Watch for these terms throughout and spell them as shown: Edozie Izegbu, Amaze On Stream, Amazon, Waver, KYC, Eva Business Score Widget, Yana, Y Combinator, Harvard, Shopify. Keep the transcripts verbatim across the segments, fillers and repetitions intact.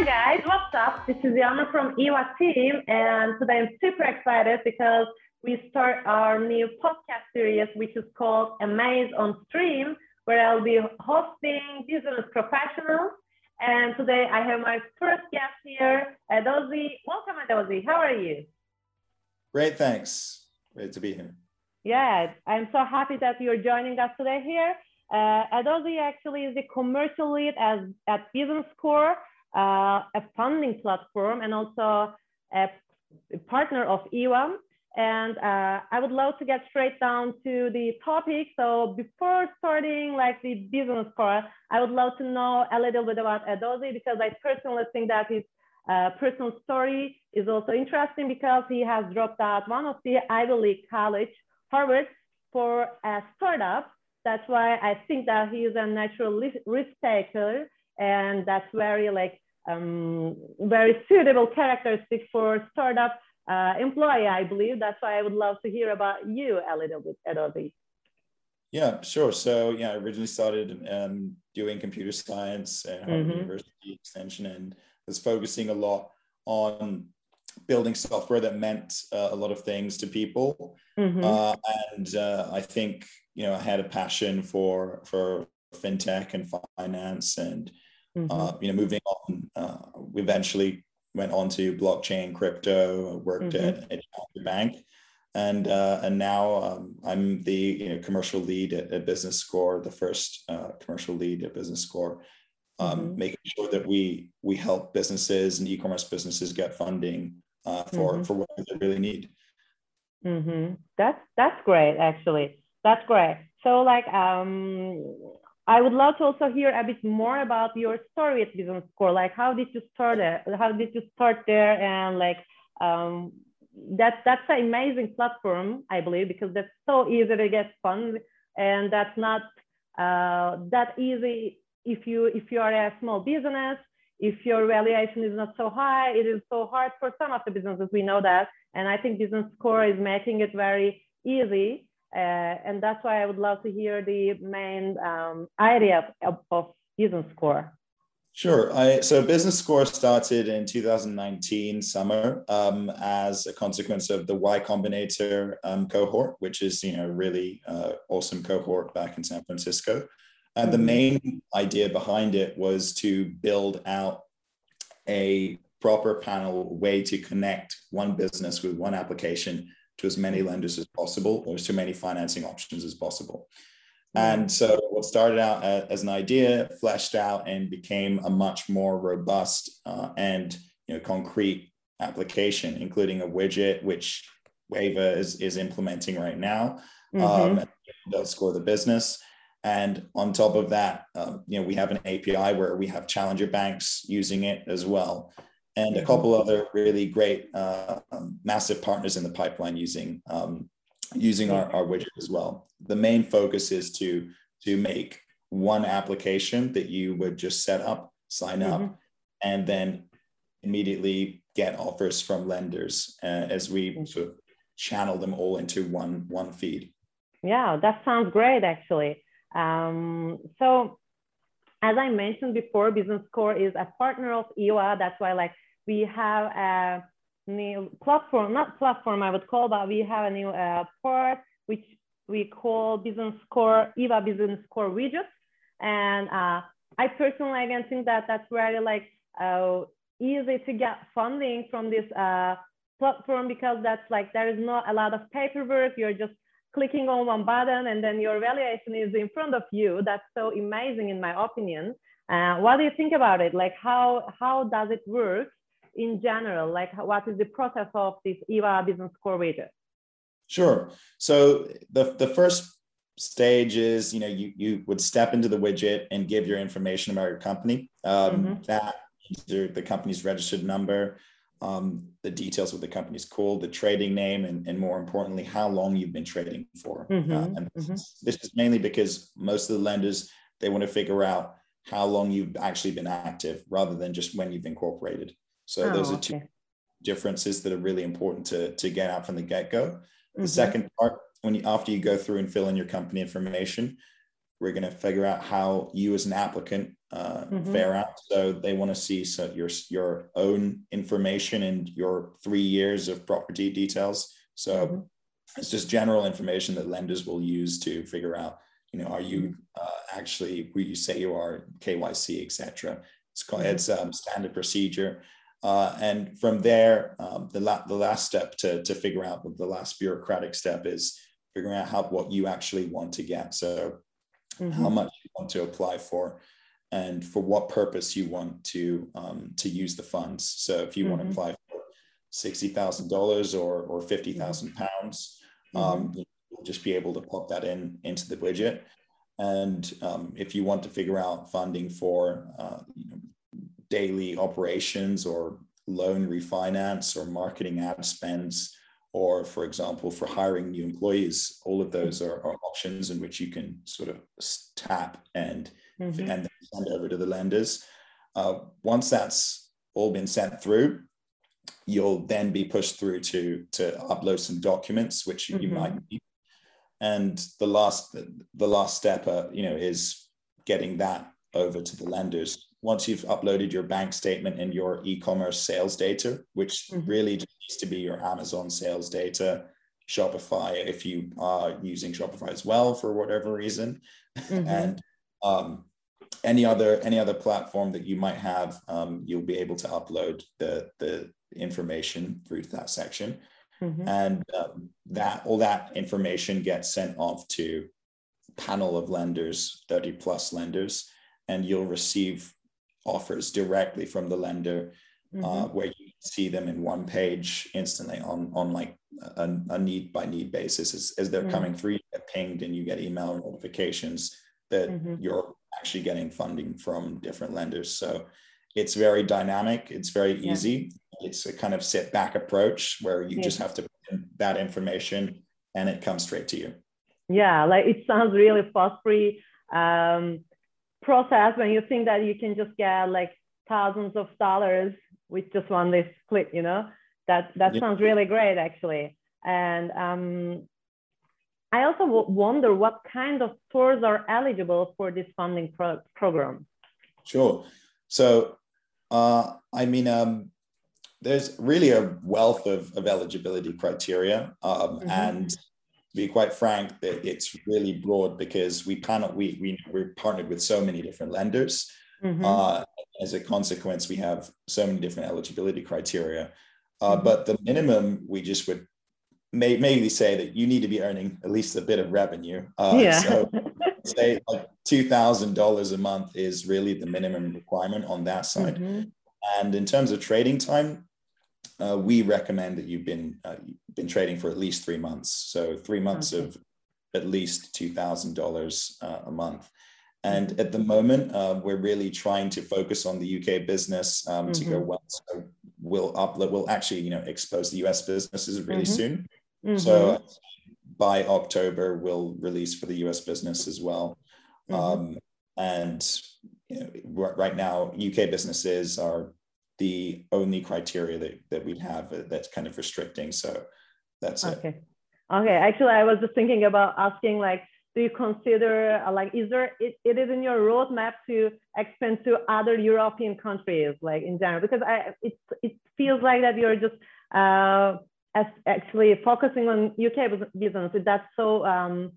Hi guys, what's up? This is Yana from Eva team, and today I'm super excited because we start our new podcast series, which is called Amaze On Stream, where I'll be hosting business professionals. And today I have my first guest here, Edozie. Welcome, Edozie. How are you? Great, thanks. Great to be here. Yeah, I'm so happy that you're joining us today here. Uh, Edozie actually is the commercial lead as, at Business Score, uh, a funding platform, and also a partner of E W A M. And uh, I would love to get straight down to the topic. So before starting like the business part, I would love to know a little bit about Edozie, because I personally think that his uh, personal story is also interesting, because he has dropped out one of the Ivy League college, Harvard, for a startup. That's why I think that he is a natural risk taker, and that's very like um, very suitable characteristic for startup uh, employee, I believe. That's why I would love to hear about you a little bit, Edozie. Yeah, sure. So yeah, I originally started um, doing computer science at Harvard mm-hmm. University Extension, and was focusing a lot on building software that meant uh, a lot of things to people. Mm-hmm. uh, and uh, I think, you know, I had a passion for for fintech and finance, and mm-hmm. uh, you know, moving on, uh, we eventually went on to blockchain, crypto. Worked mm-hmm. at, at the bank, and uh, and now um, I'm the you know, commercial lead at, at Business Score, the first uh, commercial lead at Business Score, um, mm-hmm. making sure that we we help businesses and e-commerce businesses get funding uh, for mm-hmm. for what they really need. Mm-hmm. That's that's great, actually. That's great. So like, um, I would love to also hear a bit more about your story at Business Score. Like, how did you start it? How did you start there? And like, um, that, that's an amazing platform, I believe, because that's so easy to get funds. And that's not uh, that easy if you, if you are a small business, if your valuation is not so high. It is so hard for some of the businesses, we know that. And I think Business Score is making it very easy. Uh, and that's why I would love to hear the main um, idea of, of Business Score. Sure. I, so Business Score started in two thousand nineteen summer um, as a consequence of the Y Combinator um, cohort, which is, you know, really uh, awesome cohort back in San Francisco. And mm-hmm. the main idea behind it was to build out a proper panel way to connect one business with one application to as many lenders as possible, or as many financing options as possible. And so what started out as an idea fleshed out and became a much more robust uh, and you know, concrete application, including a widget, which Waver is, is implementing right now, mm-hmm. um, does score the business. And on top of that, um, you know, we have an A P I where we have challenger banks using it as well, and a couple other really great, uh, massive partners in the pipeline using um, using our, our widget as well. The main focus is to, to make one application that you would just set up, sign up, mm-hmm. and then immediately get offers from lenders uh, as we sort of channel them all into one, one feed. Yeah, that sounds great, actually. Um, so as I mentioned before, Business Score is a partner of E W A. That's why, like, we have a new platform, not platform I would call, but we have a new uh, part, which we call Business Score, Eva Business Score Widget. And uh, I personally, again, think that that's very like uh, easy to get funding from this uh, platform, because that's like, there is not a lot of paperwork. You're just clicking on one button and then your valuation is in front of you. That's so amazing, in my opinion. Uh, what do you think about it? Like, how, how does it work? In general, like, what is the process of this E W A Business Score widget? Sure. So the, the first stage is, you know, you, you would step into the widget and give your information about your company. Um, mm-hmm. That is the company's registered number, um, the details of the company's called, the trading name, and, and more importantly, how long you've been trading for. Mm-hmm. uh, and mm-hmm. this is mainly because most of the lenders, they want to figure out how long you've actually been active rather than just when you've incorporated. So oh, those are two okay. differences that are really important to, to get out from the get-go. The mm-hmm. second part, when you, after you go through and fill in your company information, We're going to figure out how you as an applicant uh, mm-hmm. fare out. So they want to see so your, your own information and your three years of property details. So mm-hmm. it's just general information that lenders will use to figure out, you know, are you uh, actually who you say you are, K Y C, et cetera. It's called, it's um, standard procedure. Uh, and from there, um, the, la the last step to, to figure out, the last bureaucratic step is figuring out how, what you actually want to get. So mm-hmm. how much you want to apply for and for what purpose you want to, um, to use the funds. So if you mm-hmm. want to apply for sixty thousand dollars or, or fifty thousand mm-hmm. pounds, um, you'll just be able to pop that in into the widget. And um, if you want to figure out funding for uh, you know, daily operations or loan refinance or marketing ad spends, or for example, for hiring new employees, all of those are, are options in which you can sort of tap and, mm-hmm. and send over to the lenders. Uh, once that's all been sent through, you'll then be pushed through to, to upload some documents, which mm-hmm. you might need. And the last, the last step, uh, you know, is getting that over to the lenders. Once you've uploaded your bank statement and your e-commerce sales data, which mm-hmm. really just needs to be your Amazon sales data, Shopify, if you are using Shopify as well for whatever reason, mm-hmm. and um, any other any other platform that you might have, um, you'll be able to upload the the information through to that section. Mm-hmm. And um, that all that information gets sent off to a panel of lenders, thirty plus lenders, and you'll receive offers directly from the lender, mm-hmm. uh, where you can see them in one page instantly on, on like a, a need by need basis. As, as they're mm-hmm. coming through, you get pinged and you get email notifications that mm-hmm. you're actually getting funding from different lenders. So it's very dynamic. It's very yeah. easy. It's a kind of sit back approach where you yeah. just have to put in that information and it comes straight to you. Yeah, like it sounds really fast free um, process when you think that you can just get like thousands of dollars with just one list click, you know, that, that yeah. sounds really great actually. And um, I also wonder what kind of stores are eligible for this funding pro program. Sure. So, uh, I mean, um, there's really a wealth of, of eligibility criteria, um, mm-hmm. and to be quite frank, it's really broad because we cannot, we, we, we're partnered with so many different lenders. Mm-hmm. uh, as a consequence, we have so many different eligibility criteria, uh, but the minimum we just would may, maybe say that you need to be earning at least a bit of revenue. Uh, yeah. So say like two thousand dollars a month is really the minimum requirement on that side. Mm-hmm. And in terms of trading time, Uh, we recommend that you've been uh, been trading for at least three months. So three months okay. of at least two thousand dollars uh, a month. And at the moment, uh, we're really trying to focus on the U K business um, mm-hmm. to go well. So we'll upload, we'll actually, you know, expose the U S businesses really mm-hmm. soon. Mm-hmm. So by October, we'll release for the U S business as well. Mm-hmm. um, and you know, right now, U K businesses are the only criteria that, that we have that's kind of restricting. So that's okay. it. Okay. Actually, I was just thinking about asking, like, do you consider, like, is there, it, it is in your roadmap to expand to other European countries, like in general, because I, it, it feels like that you're just uh, as actually focusing on U K business. That's so um,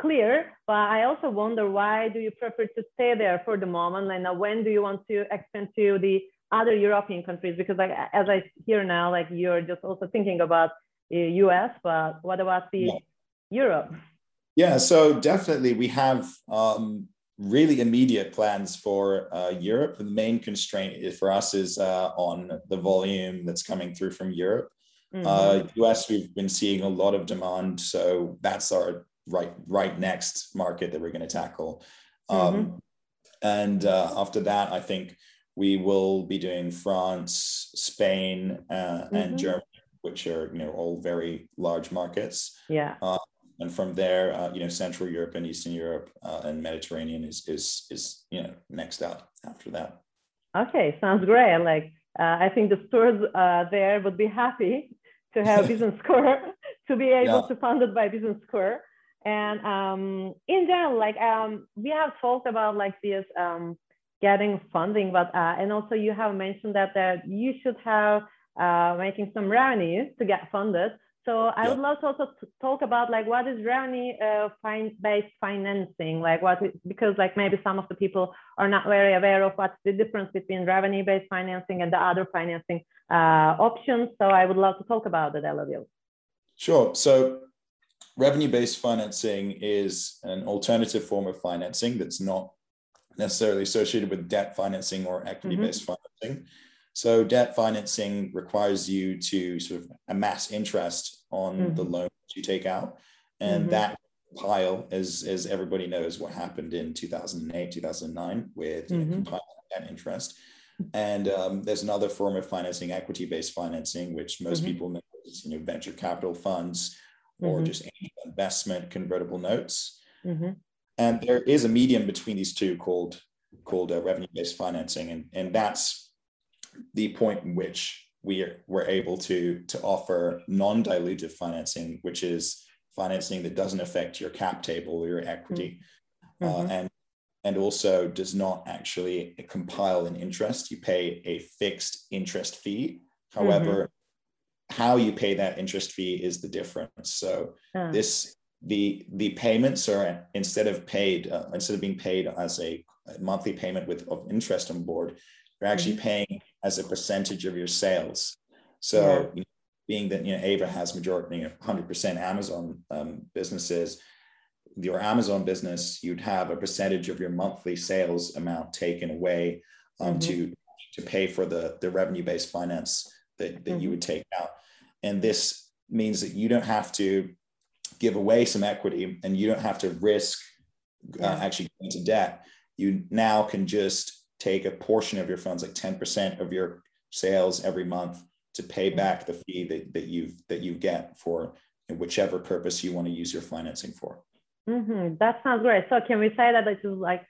clear, but I also wonder why do you prefer to stay there for the moment? And when do you want to expand to the other European countries, because like as I hear now, like you're just also thinking about the U S, but what about the yeah. Europe? Yeah, so definitely we have um, really immediate plans for uh, Europe. The main constraint for us is uh, on the volume that's coming through from Europe. Mm-hmm. uh, U S, we've been seeing a lot of demand, so that's our right, right next market that we're going to tackle. Um, mm-hmm. And uh, after that, I think we will be doing France, Spain, uh, mm-hmm. and Germany, which are, you know, all very large markets. Yeah. Uh, and from there, uh, you know, Central Europe and Eastern Europe uh, and Mediterranean is, is, is, you know, next up after that. Okay, sounds great. Like, uh, I think the stores uh, there would be happy to have Business Score, to be able yeah. to fund it by Business Score. And um, in general, like um, we have talked about like this um, getting funding, but uh, and also you have mentioned that that you should have uh, making some revenue to get funded. So I yeah. would love to also talk about like what is revenue uh, fin based financing, like what we, because like maybe some of the people are not very aware of what's the difference between revenue based financing and the other financing uh, options. So I would love to talk about it a little bit. Sure. So revenue-based financing is an alternative form of financing that's not necessarily associated with debt financing or equity-based mm-hmm. financing. So debt financing requires you to sort of amass interest on mm-hmm. the loan you take out. And mm-hmm. that pile, as, as everybody knows, what happened in two thousand eight, two thousand nine with mm-hmm. you know, compiling debt interest. And um, there's another form of financing, equity-based financing, which most mm-hmm. people know is you know, venture capital funds, or mm-hmm. just investment convertible notes. Mm-hmm. And there is a medium between these two called, called uh, revenue-based financing. And, and that's the point in which we are, we're able to, to offer non-dilutive financing, which is financing that doesn't affect your cap table or your equity, mm-hmm. uh, and, and also does not actually compile an interest. You pay a fixed interest fee. However, mm-hmm. how you pay that interest fee is the difference. So uh. this the the payments are instead of paid uh, instead of being paid as a monthly payment with of interest on board, you're actually mm-hmm. paying as a percentage of your sales. So yeah. you know, being that you know Ava has majority you know, one hundred percent Amazon um, businesses, your Amazon business, you'd have a percentage of your monthly sales amount taken away um, mm-hmm. to to pay for the the revenue-based finance that, that mm-hmm. you would take out. And this means that you don't have to give away some equity and you don't have to risk uh, actually going to debt. You now can just take a portion of your funds, like ten percent of your sales every month, to pay back the fee that, that, you've, that you get for whichever purpose you want to use your financing for. Mm-hmm. That sounds great. So can we say that it is like,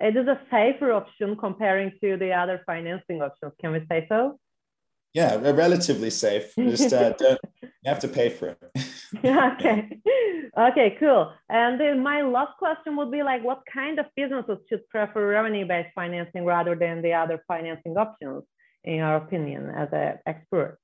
it is a safer option comparing to the other financing options? Can we say so? Yeah, relatively safe. Just uh, don't you have to pay for it. Okay. Okay, cool. And then my last question would be like, what kind of businesses should prefer revenue-based financing rather than the other financing options, in your opinion, as an expert?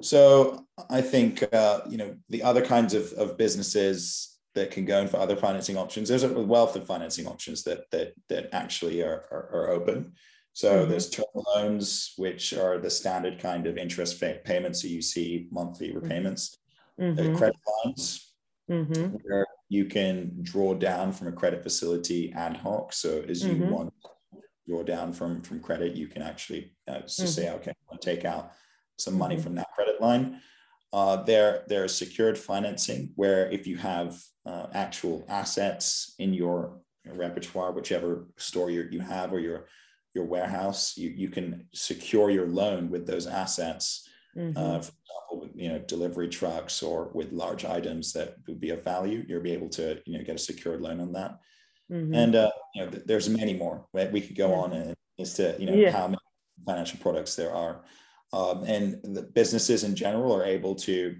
So I think, uh, you know, the other kinds of, of businesses that can go in for other financing options, there's a wealth of financing options that, that, that actually are, are, are open. So mm-hmm. there's term loans, which are the standard kind of interest payments that you see, monthly repayments. Mm-hmm. There are credit lines, mm-hmm. where you can draw down from a credit facility ad hoc. So as you mm-hmm. want to draw down from, from credit, you can actually uh, just mm-hmm. say, okay, I want to take out some money mm-hmm. from that credit line. Uh, there, there is secured financing, where if you have uh, actual assets in your, your repertoire, whichever store you, you have or your your warehouse, you, you can secure your loan with those assets, mm-hmm. uh, for example, with, you know, delivery trucks or with large items that would be of value, you'll be able to, you know, get a secured loan on that. Mm-hmm. And, uh, you know, th there's many more, right? We could go yeah. on and as to, you know, yeah. how many financial products there are. Um, and the businesses in general are able to,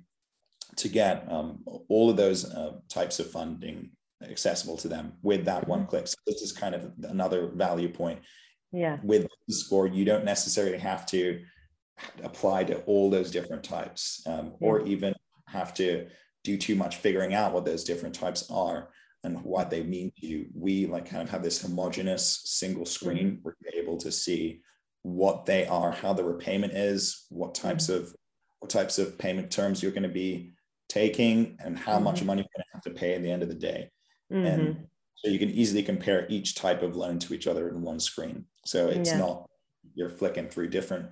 to get um, all of those uh, types of funding accessible to them with that one click. So this is kind of another value point. Yeah. With the score, you don't necessarily have to apply to all those different types, um, yeah. or even have to do too much figuring out what those different types are and what they mean to you. We like kind of have this homogeneous single screen mm-hmm. where you're able to see what they are, how the repayment is, what types mm-hmm. of what types of payment terms you're going to be taking, and how mm-hmm. much money you're going to have to pay at the end of the day. Mm-hmm. And so you can easily compare each type of loan to each other in one screen. So it's yeah. not you're flicking through different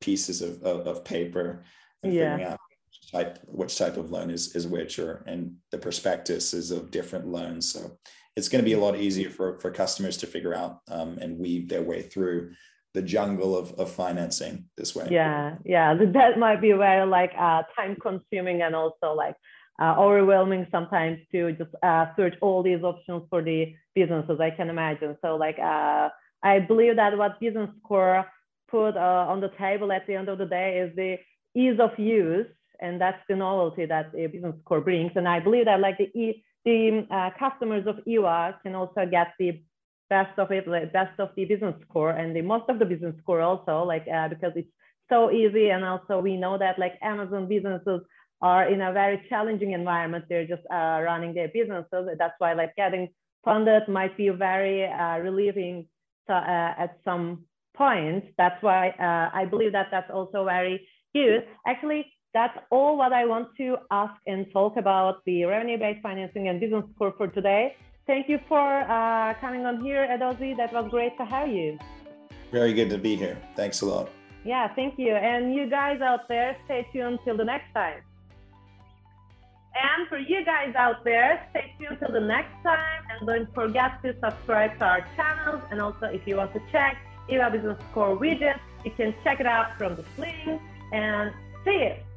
pieces of, of, of paper and yeah. figuring out which type, which type of loan is, is which, or, and the prospectus is of different loans. So it's going to be a lot easier for, for customers to figure out um, and weave their way through the jungle of, of financing this way. Yeah, yeah, that might be very like uh, time consuming and also like Uh, overwhelming sometimes to just uh, search all these options for the businesses, I can imagine. So like, uh, I believe that what Business Score put uh, on the table at the end of the day is the ease of use. And that's the novelty that uh, Business Score brings. And I believe that like the, e the uh, customers of E W A can also get the best of it, the best of the business score and the most of the business score also, like uh, because it's so easy. And also we know that like Amazon businesses are in a very challenging environment. They're just uh, running their businesses. That's why like getting funded might be very uh, relieving to, uh, at some point. That's why uh, I believe that that's also very huge. Actually, that's all what I want to ask and talk about the revenue-based financing and business score for today. Thank you for uh, coming on here, Edozie. That was great to have you. Very good to be here. Thanks a lot. Yeah, thank you. And you guys out there, stay tuned till the next time. And for you guys out there, stay tuned till the next time. And don't forget to subscribe to our channels. And also, if you want to check Eva Business Score Widget, you can check it out from this link. And see you.